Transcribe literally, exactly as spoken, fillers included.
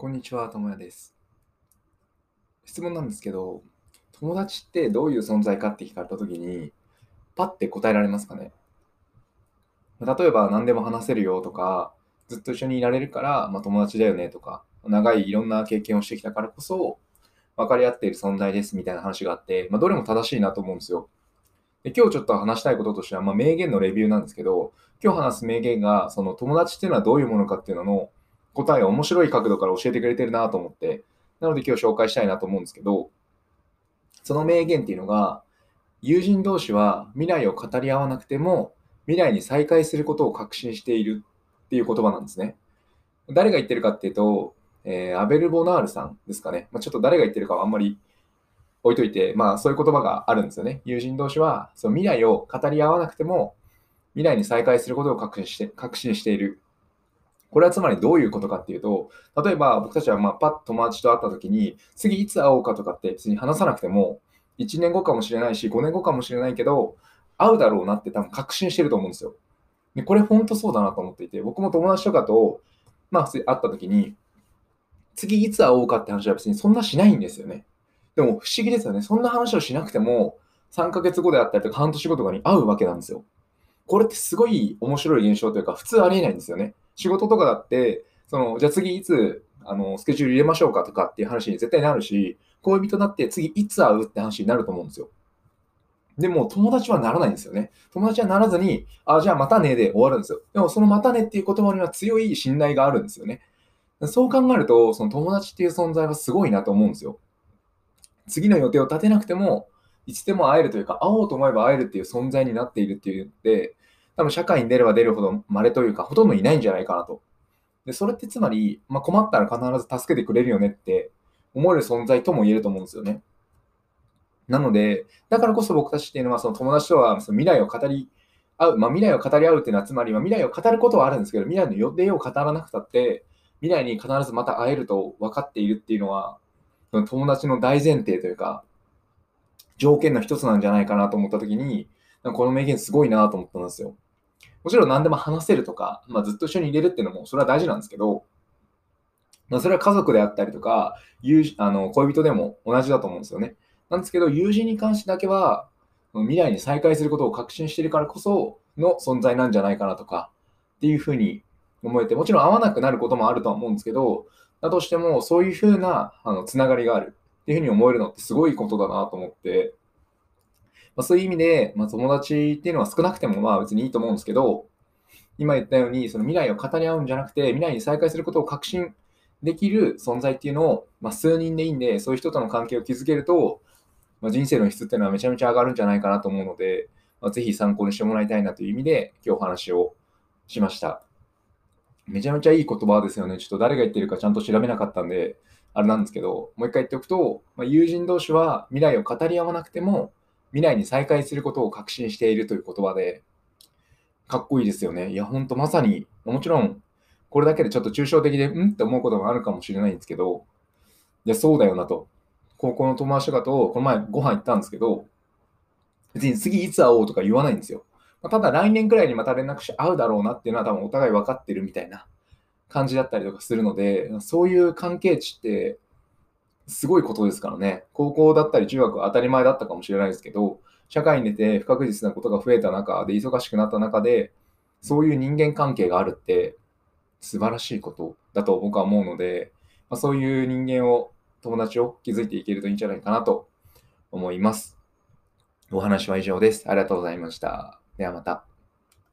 こんにちは、ともやです。質問なんですけど、友達ってどういう存在かって聞かれたときに、パッて答えられますかね？まあ例えば、何でも話せるよとか、ずっと一緒にいられるから、まあ、友達だよねとか、長いいろんな経験をしてきたからこそ、分かり合っている存在ですみたいな話があって、まあ、どれも正しいなと思うんですよ。で今日ちょっと話したいこととしては、まあ、名言のレビューなんですけど、今日話す名言が、その友達っていうのはどういうものかっていうのの、答えを面白い角度から教えてくれてるなと思って、なので今日紹介したいなと思うんですけど、その名言っていうのが、友人同士は未来を語り合わなくても、未来に再会することを確信しているっていう言葉なんですね。誰が言ってるかっていうと、えーアベル・ボナールさんですかね。まあ、ちょっと誰が言ってるかはあんまり置いといて、まあそういう言葉があるんですよね。友人同士はその未来を語り合わなくても、未来に再会することを確信して、確信している。これはつまりどういうことかっていうと、例えば僕たちはまあパッと友達と会った時に、次いつ会おうかとかって別に話さなくても、いちねんごかもしれないし、ごねんごかもしれないけど、会うだろうなって多分確信してると思うんですよ。でこれ本当そうだなと思っていて、僕も友達とかと、まあ普通に会った時に、次いつ会おうかって話は別にそんなしないんですよね。でも不思議ですよね。そんな話をしなくても、さんかげつごであったりとか半年後とかに会うわけなんですよ。これってすごい面白い現象というか、普通ありえないんですよね。仕事とかだって、そのじゃあ次いつあのスケジュール入れましょうかとかっていう話に絶対なるし、恋人だって次いつ会うって話になると思うんですよ。でも友達はならないんですよね。友達はならずに、あ、じゃあまたねで終わるんですよ。でもそのまたねっていう言葉には強い信頼があるんですよね。そう考えると、その友達っていう存在はすごいなと思うんですよ。次の予定を立てなくても、いつでも会えるというか、会おうと思えば会えるっていう存在になっているっていうので、多分社会に出れば出るほど稀というか、ほとんどいないんじゃないかなと。でそれってつまり、まあ、困ったら必ず助けてくれるよねって思える存在とも言えると思うんですよね。なので、だからこそ僕たちっていうのは、その友達とはその未来を語り合う、まあ、未来を語り合うっていうのは、つまり、まあ、未来を語ることはあるんですけど、未来の予定を語らなくたって、未来に必ずまた会えると分かっているっていうのは、その友達の大前提というか、条件の一つなんじゃないかなと思ったときに、この名言すごいなと思ったんですよ。もちろん何でも話せるとか、まあ、ずっと一緒にいれるっていうのもそれは大事なんですけど、まあ、それは家族であったりとか友あの恋人でも同じだと思うんですよね。なんですけど、友人に関してだけは未来に再会することを確信しているからこその存在なんじゃないかなとかっていうふうに思えて、もちろん会わなくなることもあるとは思うんですけど、だとしてもそういうふうなあのつながりがあるっていうふうに思えるのってすごいことだなと思って、まあ、そういう意味で、まあ、友達っていうのは少なくてもまあ別にいいと思うんですけど、今言ったようにその未来を語り合うんじゃなくて、未来に再会することを確信できる存在っていうのを、まあ、数人でいいんで、そういう人との関係を築けると、まあ、人生の質っていうのはめちゃめちゃ上がるんじゃないかなと思うので、まあ、ぜひ参考にしてもらいたいなという意味で今日お話をしました。めちゃめちゃいい言葉ですよね。ちょっと誰が言ってるかちゃんと調べなかったんで、あれなんですけど、もう一回言っておくと、まあ、友人同士は未来を語り合わなくても、未来に再会することを確信しているという言葉で、かっこいいですよね。いや、ほんとまさに、もちろん、これだけでちょっと抽象的で、うんって思うこともあるかもしれないんですけど、いや、そうだよなと。高校の友達とかと、この前ご飯行ったんですけど、別に次いつ会おうとか言わないんですよ。まあ、ただ、来年くらいにまた連絡して会うだろうなっていうのは多分お互い分かってるみたいな感じだったりとかするので、そういう関係値って、すごいことですからね。高校だったり中学は当たり前だったかもしれないですけど、社会に出て不確実なことが増えた中で、忙しくなった中で、そういう人間関係があるって素晴らしいことだと僕は思うので、まあ、そういう人間を、友達を築いていけるといいんじゃないかなと思います。お話は以上です。ありがとうございました。ではまた。